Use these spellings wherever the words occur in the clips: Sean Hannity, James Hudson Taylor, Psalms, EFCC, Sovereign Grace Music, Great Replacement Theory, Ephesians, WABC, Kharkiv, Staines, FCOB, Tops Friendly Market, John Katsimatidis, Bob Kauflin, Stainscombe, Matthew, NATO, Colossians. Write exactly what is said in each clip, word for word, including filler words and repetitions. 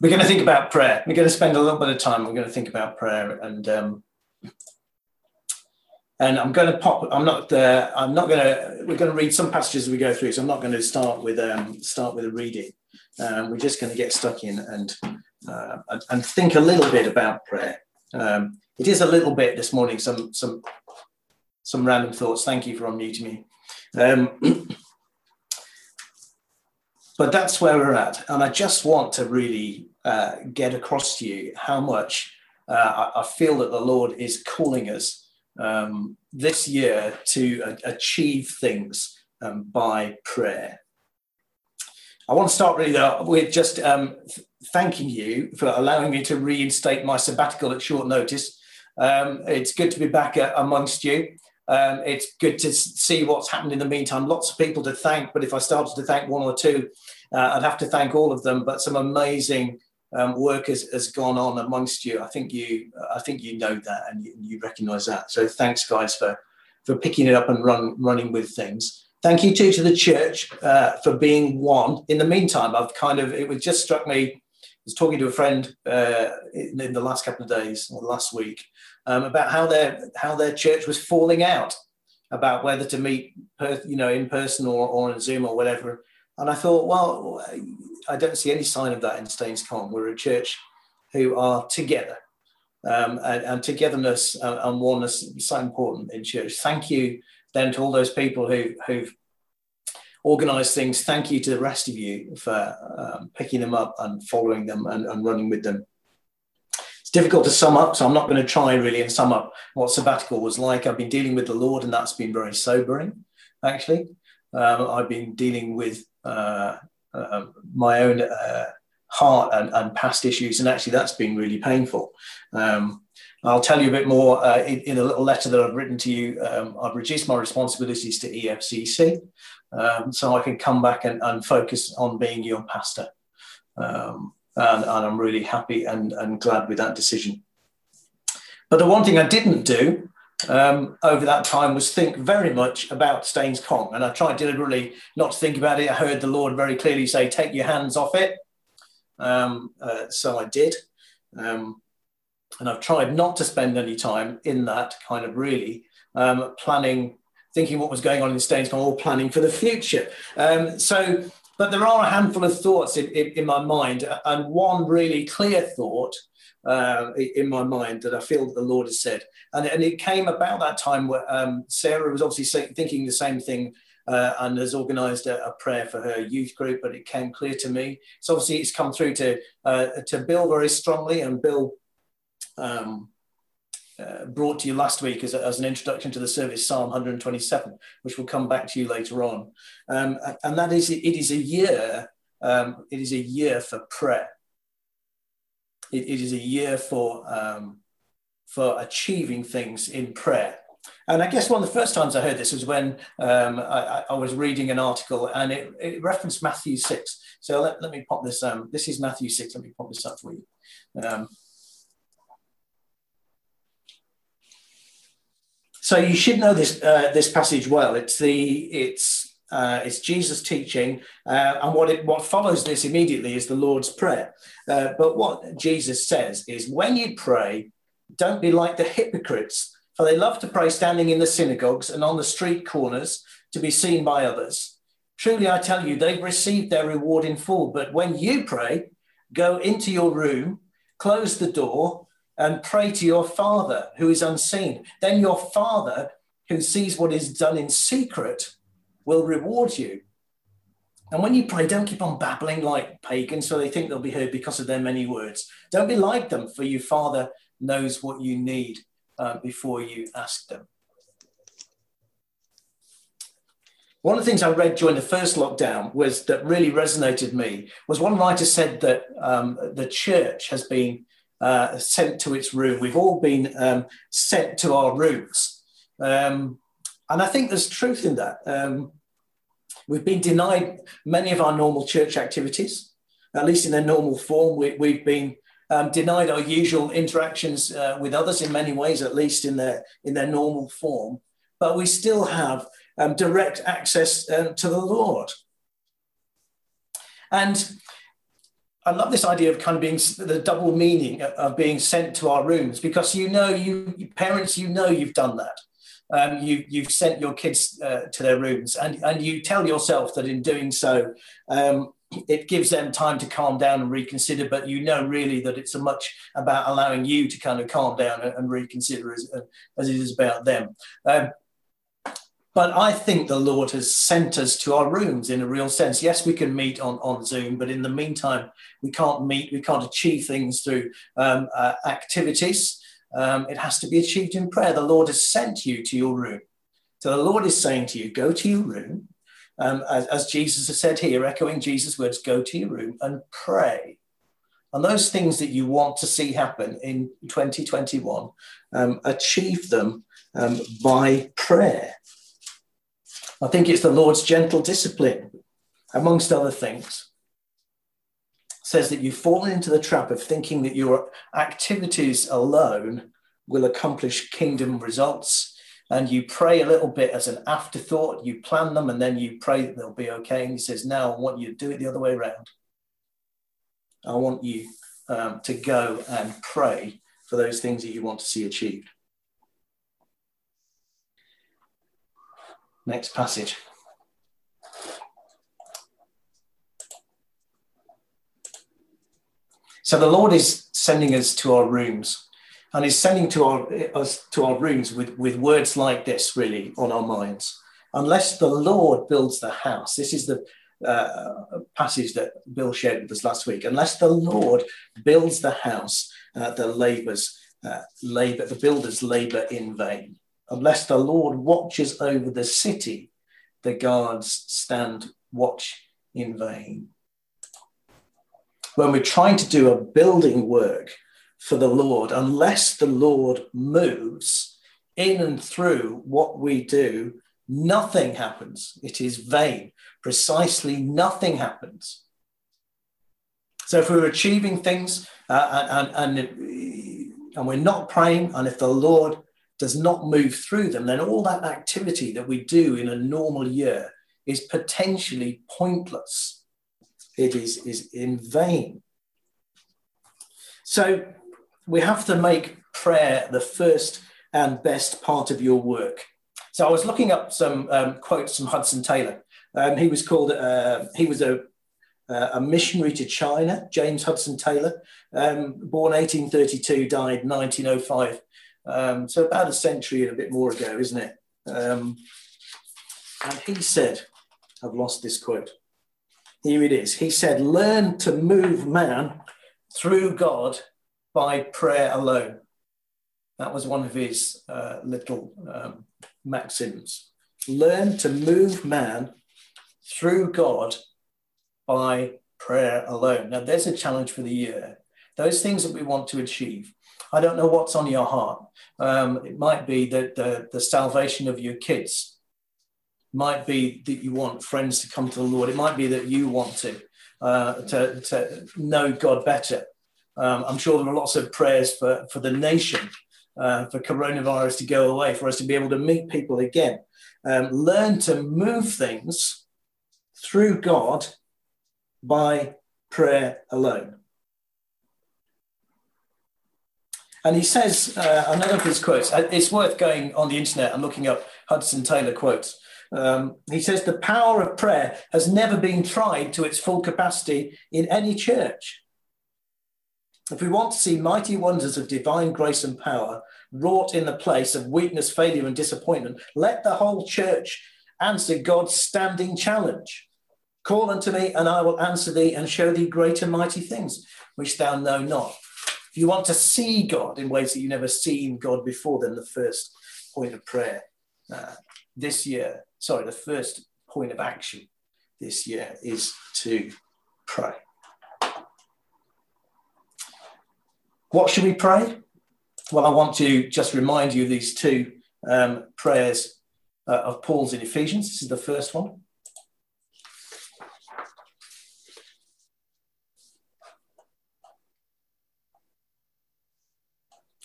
We're going to think about prayer. We're going to spend a little bit of time. We're going to think about prayer, and um, and I'm going to pop. I'm not. Uh, I'm not going to. We're going to read some passages as we go through. So I'm not going to start with um, start with a reading. Um, we're just going to get stuck in and uh, and think a little bit about prayer. Um, it is a little bit this morning. Some some some random thoughts. Thank you for unmuting me. Um, But that's where we're at. And I just want to really uh, get across to you how much uh, I feel that the Lord is calling us um, this year to uh, achieve things um, by prayer. I want to start really though with just um, thanking you for allowing me to reinstate my sabbatical at short notice. Um, it's good to be back uh, amongst you. Um, it's good to see what's happened in the meantime. Lots of people to thank, but if I started to thank one or two, uh, I'd have to thank all of them. But some amazing um, work has, has gone on amongst you. I think you, I think you know that, and you, you recognise that. So thanks, guys, for for picking it up and run, running with things. Thank you too to the church uh, for being one. In the meantime, I've kind of it was just struck me. I was talking to a friend uh, in, in the last couple of days or last week um, about how their how their church was falling out about whether to meet, per, you know, in person or, or on Zoom or whatever. And I thought, well, I don't see any sign of that in Stainscombe. We're a church who are together, um, and, and togetherness and, and oneness is so important in church. Thank you then to all those people who who've organised things. Thank you to the rest of you for um, picking them up and following them and, and running with them. It's difficult to sum up, so I'm not going to try really and sum up what sabbatical was like. I've been dealing with the Lord, and that's been very sobering, actually. Um, I've been dealing with uh, uh, my own uh, heart and, and past issues, and actually that's been really painful. Um, I'll tell you a bit more uh, in, in a little letter that I've written to you. Um, I've reduced my responsibilities to E F C C. Um, so I can come back and, and focus on being your pastor. Um, and, and I'm really happy and, and glad with that decision. But the one thing I didn't do um, over that time was think very much about Stainscombe. And I tried deliberately not to think about it. I heard the Lord very clearly say, take your hands off it. Um, uh, so I did. Um, and I've tried not to spend any time in that kind of really um, planning thinking what was going on in Stainscombe, all planning for the future. Um, so, but there are a handful of thoughts in, in, in my mind, and one really clear thought uh, in my mind that I feel that the Lord has said. And, and it came about that time where um, Sarah was obviously thinking the same thing uh, and has organised a, a prayer for her youth group, but it came clear to me. So obviously it's come through to, uh, to Bill very strongly, and Bill... Um, Uh, brought to you last week as, a, as an introduction to the service, Psalm one twenty-seven, which will come back to you later on. Um, and that is, it is a year, um, it is a year for prayer. It, it is a year for, um, for achieving things in prayer. And I guess one of the first times I heard this was when um, I, I was reading an article, and it, it referenced Matthew six. So let, let me pop this, um, this is Matthew six, let me pop this up for you. Um, So you should know this uh, this passage well. It's the it's uh, it's Jesus teaching, uh, and what it what follows this immediately is the Lord's Prayer. Uh, but what Jesus says is, when you pray, don't be like the hypocrites, for they love to pray standing in the synagogues and on the street corners to be seen by others. Truly, I tell you, they've received their reward in full. But when you pray, go into your room, close the door, and pray to your Father who is unseen. Then your Father who sees what is done in secret will reward you. And when you pray, don't keep on babbling like pagans, so they think they'll be heard because of their many words. Don't be like them, for your Father knows what you need uh, before you ask them. One of the things I read during the first lockdown was that really resonated me was one writer said that um, the church has been Uh, sent to its room. We've all been um, sent to our rooms. Um, and I think there's truth in that. Um, we've been denied many of our normal church activities, at least in their normal form. We, we've been um, denied our usual interactions uh, with others in many ways, at least in their, in their normal form. But we still have um, direct access uh, to the Lord. And I love this idea of kind of being the double meaning of being sent to our rooms, because, you know, you parents, you know, you've done that. Um, you, you've sent your kids uh, to their rooms, and, and you tell yourself that in doing so, um, it gives them time to calm down and reconsider. But you know really that it's a much about allowing you to kind of calm down and, and reconsider as, as it is about them. Um, But I think the Lord has sent us to our rooms in a real sense. Yes, we can meet on, on Zoom, but in the meantime, we can't meet, we can't achieve things through um, uh, activities. Um, it has to be achieved in prayer. The Lord has sent you to your room. So the Lord is saying to you, go to your room. Um, as, as Jesus has said here, echoing Jesus' words, go to your room and pray. And those things that you want to see happen in twenty twenty-one, um, achieve them um, by prayer. I think it's the Lord's gentle discipline, amongst other things. It says that you've fallen into the trap of thinking that your activities alone will accomplish kingdom results. And you pray a little bit as an afterthought. You plan them and then you pray that they'll be okay. And he says, now I want you to do it the other way around. I want you um, to go and pray for those things that you want to see achieved. Next passage. So the Lord is sending us to our rooms, and is sending to our, us to our rooms with, with words like this really on our minds. Unless the Lord builds the house. This is the uh, passage that Bill shared with us last week. Unless the Lord builds the house, uh, the laborers, uh, labor, the builders labor in vain. Unless the Lord watches over the city, the guards stand watch in vain. When we're trying to do a building work for the Lord, unless the Lord moves in and through what we do, nothing happens. It is vain. Precisely nothing happens. So if we're achieving things uh, and, and, and we're not praying, and if the Lord does not move through them, then all that activity that we do in a normal year is potentially pointless. It is, is in vain. So we have to make prayer the first and best part of your work. So I was looking up some um, quotes from Hudson Taylor. Um, he was called, uh, he was a, uh, a missionary to China, James Hudson Taylor, um, born eighteen thirty-two, died nineteen oh five. Um, so about a century and a bit more ago, isn't it? Um, and he said, I've lost this quote. Here it is. He said, learn to move man through God by prayer alone. That was one of his uh, little um, maxims. Learn to move man through God by prayer alone. Now, there's a challenge for the year. Those things that we want to achieve. I don't know what's on your heart. Um, it might be that the, the salvation of your kids. It might be that you want friends to come to the Lord. It might be that you want to uh, to, to know God better. Um, I'm sure there are lots of prayers for, for the nation, uh, for coronavirus to go away, for us to be able to meet people again. Um, learn to move things through God by prayer alone. And he says, uh, another of his quotes, it's worth going on the internet and looking up Hudson Taylor quotes. Um, he says, the power of prayer has never been tried to its full capacity in any church. If we want to see mighty wonders of divine grace and power wrought in the place of weakness, failure, and disappointment, let the whole church answer God's standing challenge. Call unto me, and I will answer thee, and show thee great and mighty things, which thou know not. If you want to see God in ways that you've never seen God before, then the first point of prayer uh, this year, sorry, the first point of action this year is to pray. What should we pray? Well, I want to just remind you of these two um, prayers uh, of Paul's in Ephesians. This is the first one.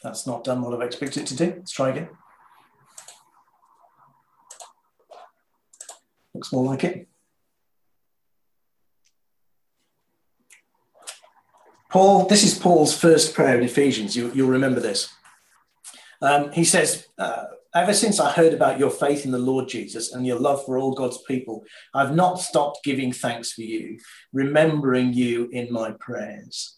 That's not done what I've expected it to do. Let's try again. Looks more like it. Paul, this is Paul's first prayer in Ephesians. You, you'll remember this. Um, he says, uh, ever since I heard about your faith in the Lord Jesus and your love for all God's people, I've not stopped giving thanks for you, remembering you in my prayers.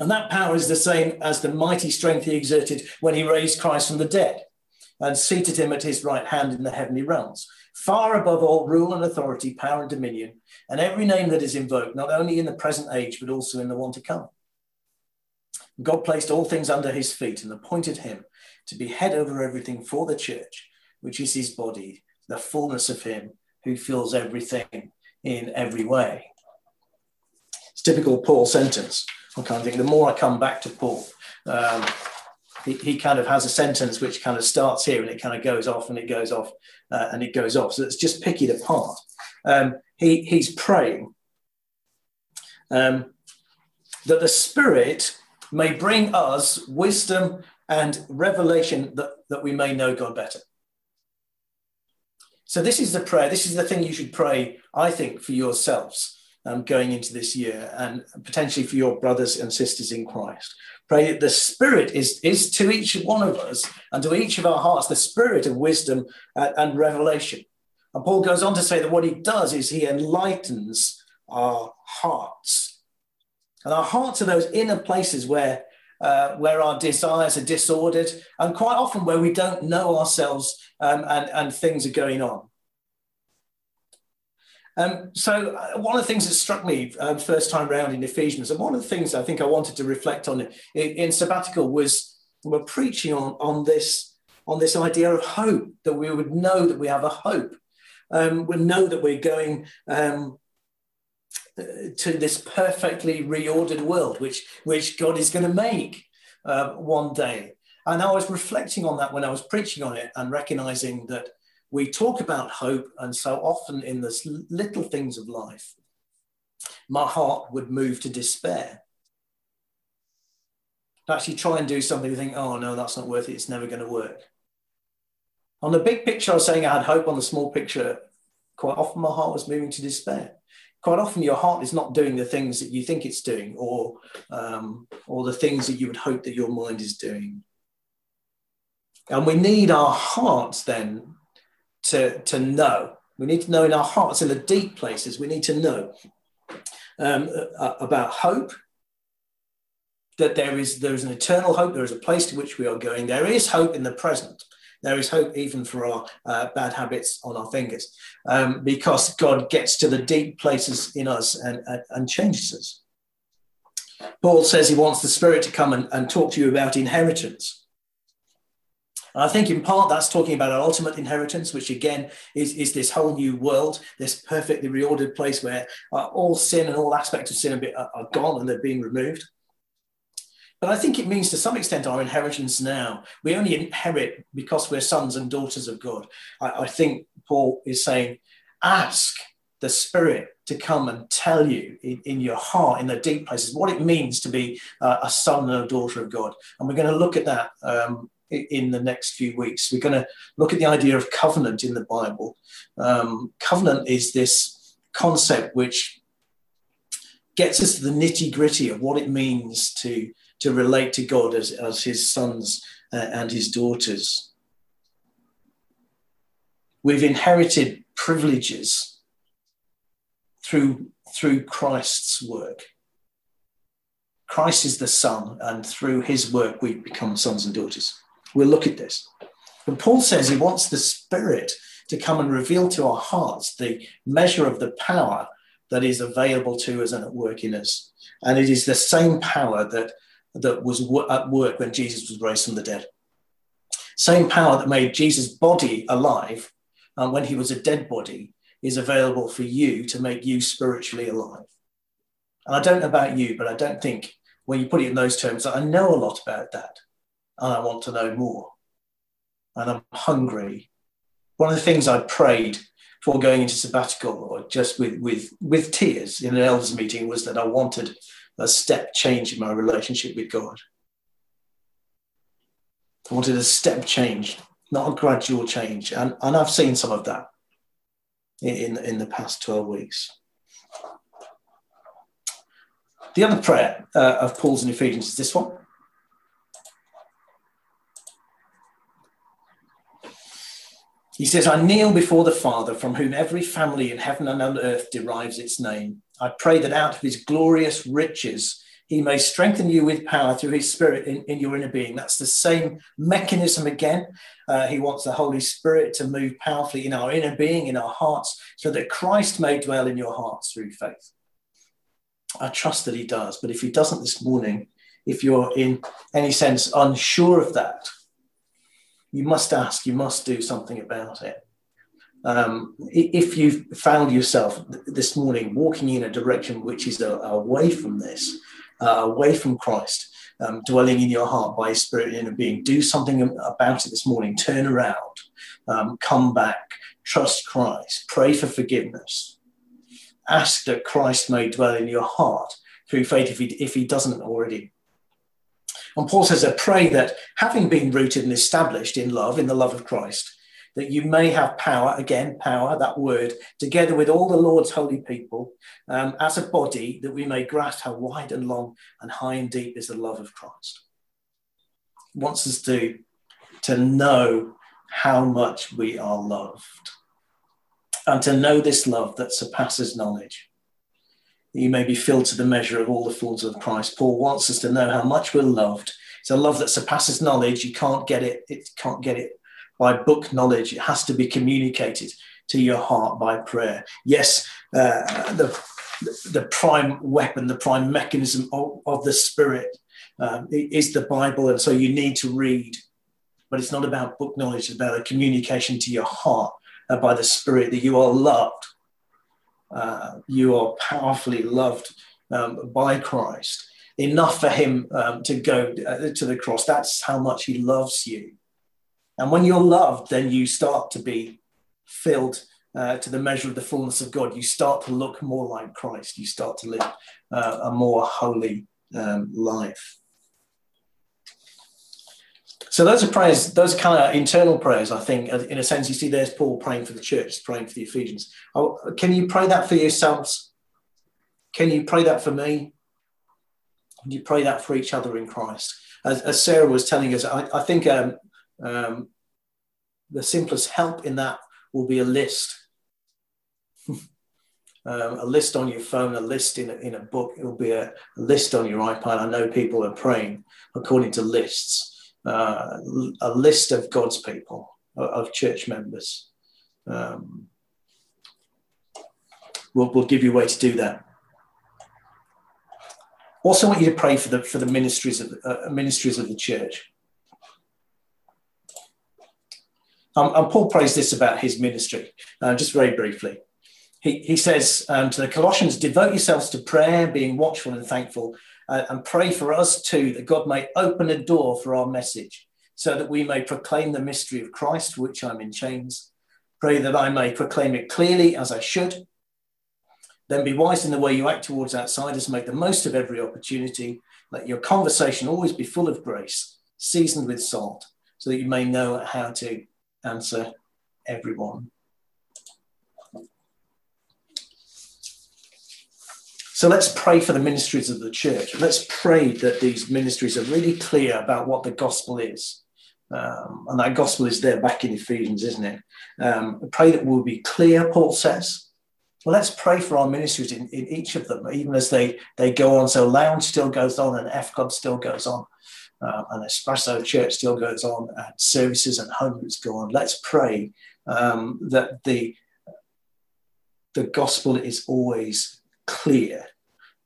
And that power is the same as the mighty strength he exerted when he raised Christ from the dead and seated him at his right hand in the heavenly realms, far above all rule and authority, power and dominion, and every name that is invoked, not only in the present age, but also in the one to come. God placed all things under his feet and appointed him to be head over everything for the church, which is his body, the fullness of him who fills everything in every way. It's typical Paul sentence. I kind of think the more I come back to Paul, um, he, he kind of has a sentence which kind of starts here and it kind of goes off and it goes off uh, and it goes off. So it's just pick it apart. Um, he, he's praying um, that the Spirit may bring us wisdom and revelation that, that we may know God better. So this is the prayer. This is the thing you should pray, I think, for yourselves. Um, going into this year and potentially for your brothers and sisters in Christ. Pray that the Spirit is, is to each one of us and to each of our hearts, the Spirit of wisdom and, and revelation. And Paul goes on to say that what he does is he enlightens our hearts. And our hearts are those inner places where, uh, where our desires are disordered and quite often where we don't know ourselves um, and, and things are going on. Um, so one of the things that struck me um, first time round in Ephesians, and one of the things I think I wanted to reflect on in, in sabbatical was we're preaching on, on this on this idea of hope, that we would know that we have a hope. Um, we know that we're going um, to this perfectly reordered world, which, which God is going to make uh, one day. And I was reflecting on that when I was preaching on it and recognising that we talk about hope, and so often in the little things of life, my heart would move to despair. To actually try and do something, and think, oh no, that's not worth it, it's never going to work. On the big picture, I was saying I had hope. On the small picture, quite often my heart was moving to despair. Quite often your heart is not doing the things that you think it's doing, or, um, or the things that you would hope that your mind is doing. And we need our hearts then To, to know. We need to know in our hearts, in the deep places, we need to know um, uh, about hope, that there is, there is an eternal hope, there is a place to which we are going. There is hope in the present. There is hope even for our uh, bad habits on our fingers, um, because God gets to the deep places in us and, and, and changes us. Paul says he wants the Spirit to come and, and talk to you about inheritance. And I think in part that's talking about our ultimate inheritance, which again is, is this whole new world, this perfectly reordered place where uh, all sin and all aspects of sin are, are gone and they're being removed. But I think it means to some extent our inheritance now. We only inherit because we're sons and daughters of God. I, I think Paul is saying, ask the Spirit to come and tell you in, in your heart, in the deep places, what it means to be uh, a son and a daughter of God. And we're going to look at that um, in the next few weeks. We're going to look at the idea of covenant in the Bible. Um, covenant is this concept which gets us to the nitty-gritty of what it means to, to relate to God as, as his sons and his daughters. We've inherited privileges through, through Christ's work. Christ is the Son, and through his work we become sons and daughters. We'll look at this. And Paul says he wants the Spirit to come and reveal to our hearts the measure of the power that is available to us and at work in us. And it is the same power that, that was at work when Jesus was raised from the dead. Same power that made Jesus' body alive and when he was a dead body is available for you to make you spiritually alive. And I don't know about you, but I don't think when you put it in those terms, I know a lot about that. and I want to know more, and I'm hungry. One of the things I prayed before going into sabbatical, or just with with with tears in an elders meeting, was that I wanted a step change in my relationship with God. I wanted a step change, not a gradual change. And, and I've seen some of that in, in the past twelve weeks. The other prayer uh, of Paul's in Ephesians is this one. He says, I kneel before the Father, from whom every family in heaven and on earth derives its name. I pray that out of his glorious riches, he may strengthen you with power through his Spirit in, in your inner being. That's the same mechanism again. Uh, he wants the Holy Spirit to move powerfully in our inner being, in our hearts, so that Christ may dwell in your hearts through faith. I trust that he does. But if he doesn't this morning, if you're in any sense unsure of that, you must ask, you must do something about it. Um, if you've found yourself this morning walking in a direction which is away from this, Uh, away from Christ, um, dwelling in your heart by his Spirit in a being. Do something about it this morning. Turn around, um, come back, trust Christ, pray for forgiveness. Ask that Christ may dwell in your heart through faith if he, if he doesn't already. And Paul says, I pray that having been rooted and established in love, in the love of Christ, that you may have power, again, power, that word, together with all the Lord's holy people, um, as a body, that we may grasp how wide and long and high and deep is the love of Christ. He wants us to, to know how much we are loved, and to know this love that surpasses knowledge. You may be filled to the measure of all the fullness of Christ. Paul wants us to know how much we're loved. It's a love that surpasses knowledge. You can't get it. It can't get it. By book knowledge, it has to be communicated to your heart by prayer. Yes, uh, the, the prime weapon, the prime mechanism of, of the Spirit um, is the Bible, and so you need to read. But it's not about book knowledge, it's about a communication to your heart uh, by the Spirit that you are loved. Uh, you are powerfully loved um, by Christ. Enough for him um, to go uh, to the cross. That's how much he loves you. And when you're loved, then you start to be filled uh, to the measure of the fullness of God. You start to look more like Christ. You start to live uh, a more holy um, life. So those are prayers, those kind of internal prayers, I think, in a sense. You see there's Paul praying for the church, praying for the Ephesians. Oh, can you pray that for yourselves? Can you pray that for me? Can you pray that for each other in Christ? As, as Sarah was telling us, I, I think... Um, Um, the simplest help in that will be a list, um, a list on your phone, a list in a, in a book. It will be a, a list on your iPad. I know people are praying according to lists, uh, a list of God's people, of church members. Um, we'll, we'll give you a way to do that. Also, want you to pray for the for the ministries of uh, ministries of the church. Um, and Paul prays this about his ministry, uh, just very briefly. He, he says um, to the Colossians, devote yourselves to prayer, being watchful and thankful, uh, and pray for us too, that God may open a door for our message, so that we may proclaim the mystery of Christ, for which I'm in chains. Pray that I may proclaim it clearly as I should. Then be wise in the way you act towards outsiders, make the most of every opportunity. Let your conversation always be full of grace, seasoned with salt, so that you may know how to answer everyone. So let's pray for the ministries of the church. Let's pray that these ministries are really clear about what the gospel is. Um, and that gospel is there back in Ephesians, isn't it? Um, pray that we'll be clear, Paul says. Well, let's pray for our ministries in, in each of them, even as they, they go on. So Lounge still goes on, and F C O B still goes on. Um, and Espresso Church still goes on, and services and homes go on. Let's pray um, that the the gospel is always clear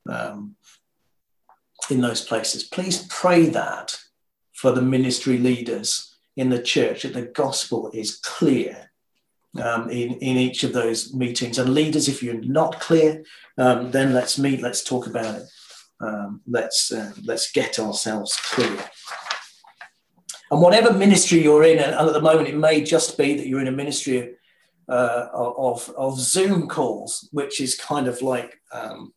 um, in those places. Please pray that for the ministry leaders in the church, that the gospel is clear um, in, in each of those meetings. And leaders, if you're not clear, um, then let's meet, let's talk about it. Um, let's uh, let's get ourselves clear. And whatever ministry you're in, and at the moment it may just be that you're in a ministry uh, of, of Zoom calls, which is kind of like um,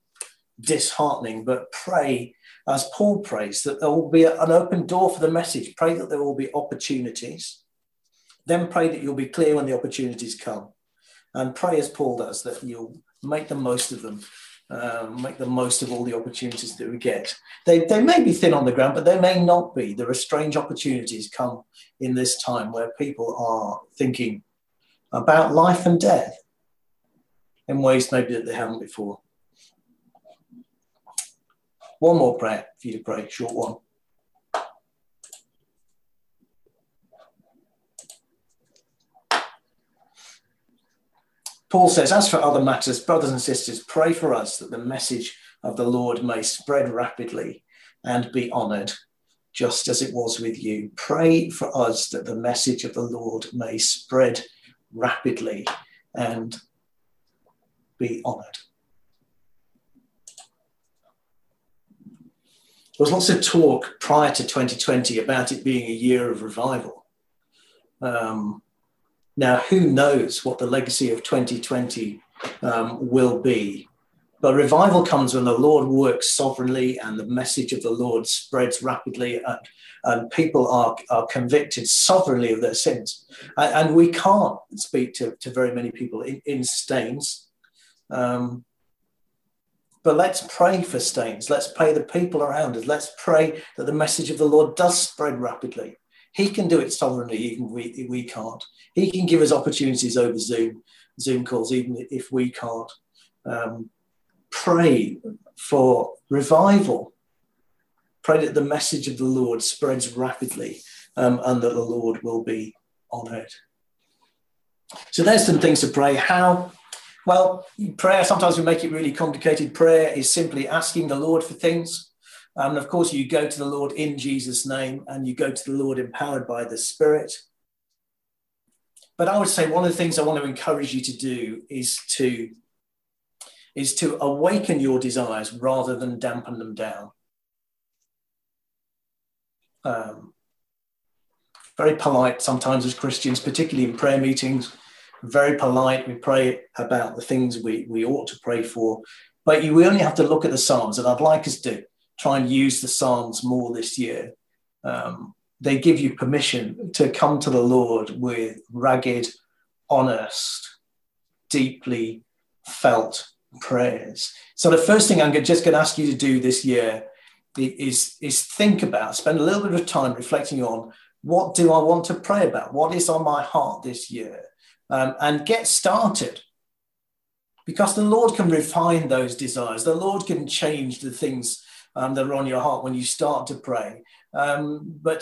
disheartening, but pray, as Paul prays, that there will be an open door for the message. Pray that there will be opportunities. Then pray that you'll be clear when the opportunities come. And pray, as Paul does, that you'll make the most of them. Uh, make the most of all the opportunities that we get. They they may be thin on the ground, but they may not be. There are strange opportunities come in this time where people are thinking about life and death in ways maybe that they haven't before. One more prayer for you to pray, short one. Paul says, as for other matters, brothers and sisters, pray for us that the message of the Lord may spread rapidly and be honoured, just as it was with you. Pray for us that the message of the Lord may spread rapidly and be honoured. There was lots of talk prior to twenty twenty about it being a year of revival. Um, Now, who knows what the legacy of twenty twenty um, will be? But revival comes when the Lord works sovereignly and the message of the Lord spreads rapidly and, and people are, are convicted sovereignly of their sins. And, and we can't speak to, to very many people in, in Staines. Um, but let's pray for Staines. Let's pray the people around us. Let's pray that the message of the Lord does spread rapidly. He can do it sovereignly, even we we can't. He can give us opportunities over Zoom, Zoom calls, even if we can't. Um, pray for revival. Pray that the message of the Lord spreads rapidly um, and that the Lord will be honoured. So there's some things to pray. How? Well, prayer, sometimes we make it really complicated. Prayer is simply asking the Lord for things. And of course, you go to the Lord in Jesus' name and you go to the Lord empowered by the Spirit. But I would say one of the things I want to encourage you to do is to, is to awaken your desires rather than dampen them down. Um, very polite sometimes as Christians, particularly in prayer meetings, very polite. We pray about the things we, we ought to pray for. But you, we only have to look at the Psalms, and I'd like us to try and use the Psalms more this year. Um, they give you permission to come to the Lord with ragged, honest, deeply felt prayers. So the first thing I'm just going to ask you to do this year is, is think about, spend a little bit of time reflecting on, what do I want to pray about? What is on my heart this year? Um, and get started. Because the Lord can refine those desires. The Lord can change the things Um, that are on your heart when you start to pray. Um, but,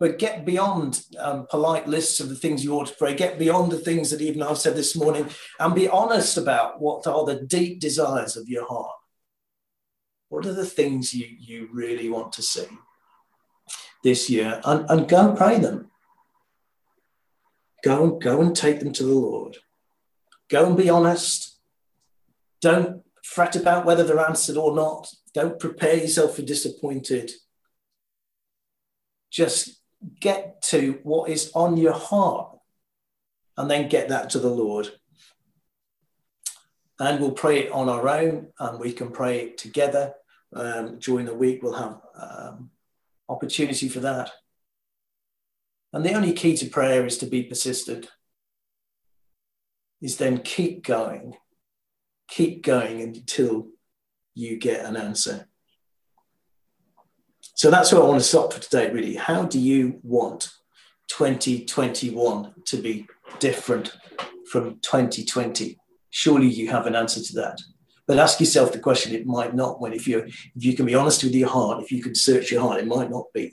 but get beyond um, polite lists of the things you ought to pray. Get beyond the things that even I've said this morning and be honest about what are the deep desires of your heart. What are the things you, you really want to see this year? And, and go and pray them. Go and, go and take them to the Lord. Go and be honest. Don't fret about whether they're answered or not. Don't prepare yourself for disappointed. Just get to what is on your heart and then get that to the Lord. And we'll pray it on our own and we can pray it together. Um, during the week, we'll have um, opportunity for that. And the only key to prayer is to be persistent, is then keep going, keep going until you get an answer. So that's where I want to stop for today, really. How do you want twenty twenty-one to be different from twenty twenty? Surely you have an answer to that. But ask yourself the question, it might not. When if you if you can be honest with your heart, if you can search your heart, it might not be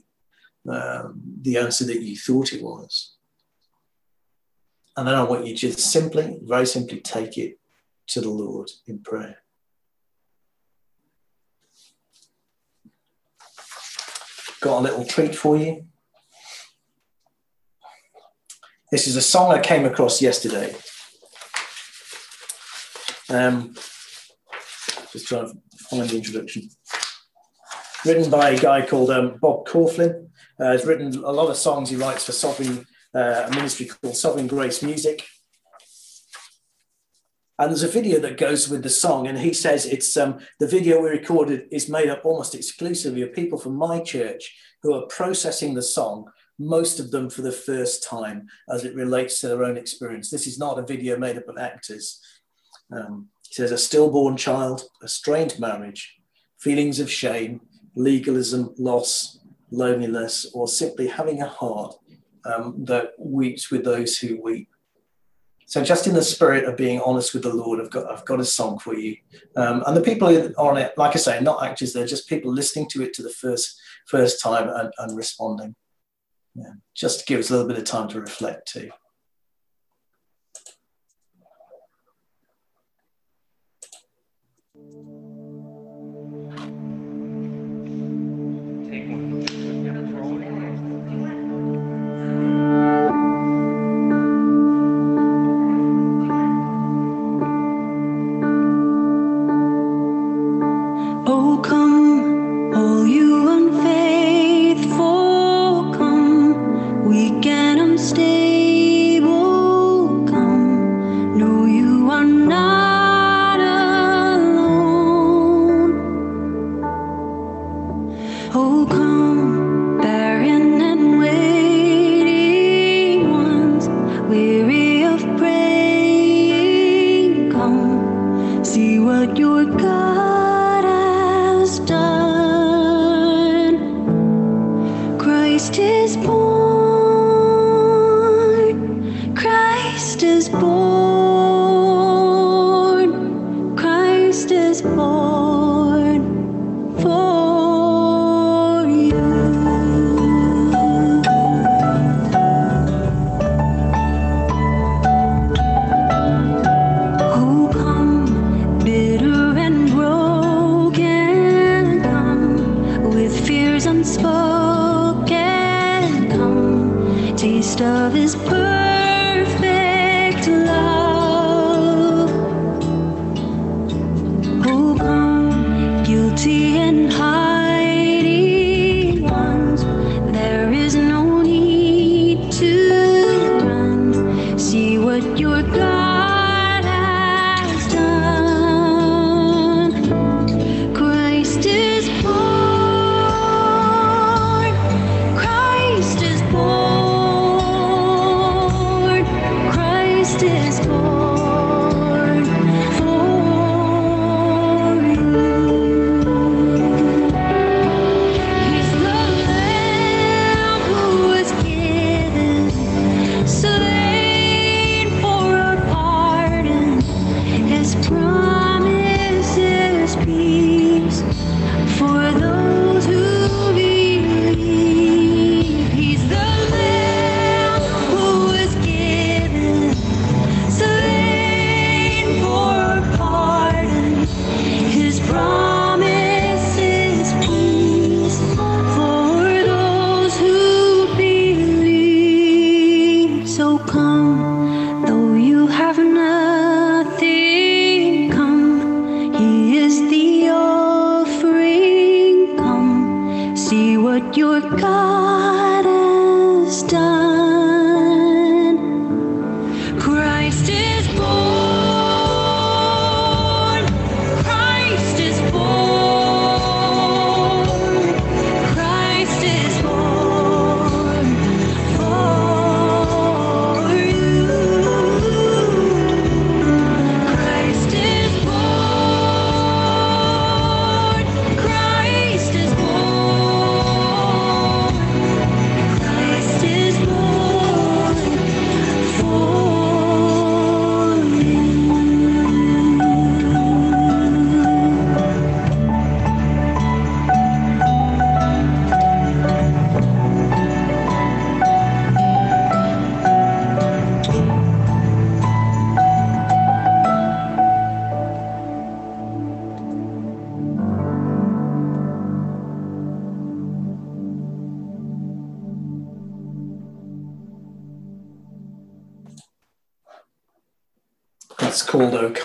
um, the answer that you thought it was. And then I want you to just simply, very simply take it to the Lord in prayer. Got a little treat for you. This is a song I came across yesterday. Um, just trying to find the introduction. Written by a guy called um, Bob Kauflin. Uh, he's written a lot of songs. He writes for Sovereign, uh, a ministry called Sovereign Grace Music. And there's a video that goes with the song, and he says it's um, the video we recorded is made up almost exclusively of people from my church who are processing the song, most of them for the first time, as it relates to their own experience. This is not a video made up of actors. Um, he says a stillborn child, a strained marriage, feelings of shame, legalism, loss, loneliness, or simply having a heart um, that weeps with those who weep. So just in the spirit of being honest with the Lord, I've got I've got a song for you. Um, and the people on it, like I say, not actors, they're just people listening to it to the first first time and, and responding. Yeah, just to give us a little bit of time to reflect too.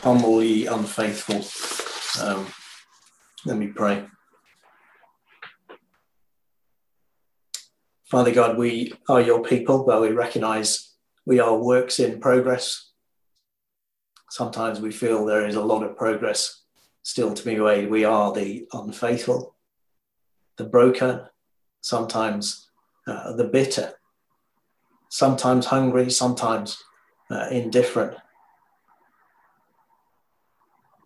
Come all ye unfaithful. Um, let me pray. Father God, we are your people, but we recognize we are works in progress. Sometimes we feel there is a lot of progress still to be made. We are the unfaithful, the broken, sometimes uh, the bitter, sometimes hungry, sometimes uh, indifferent.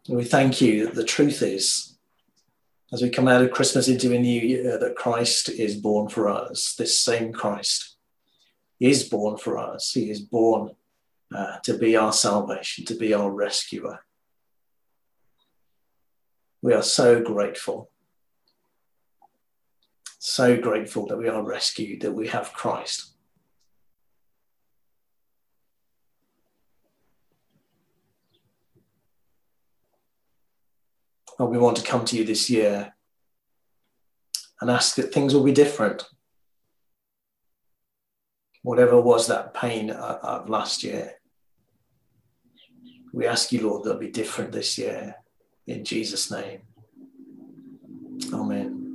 And we thank you that the truth is, as we come out of Christmas into a new year, that Christ is born for us. This same Christ is born for us. He is born Uh, to be our salvation, to be our rescuer. We are so grateful, so grateful that we are rescued, that we have Christ. And we want to come to you this year and ask that things will be different. Whatever was that pain of last year, we ask you, Lord, that'll be different this year. In Jesus' name, amen.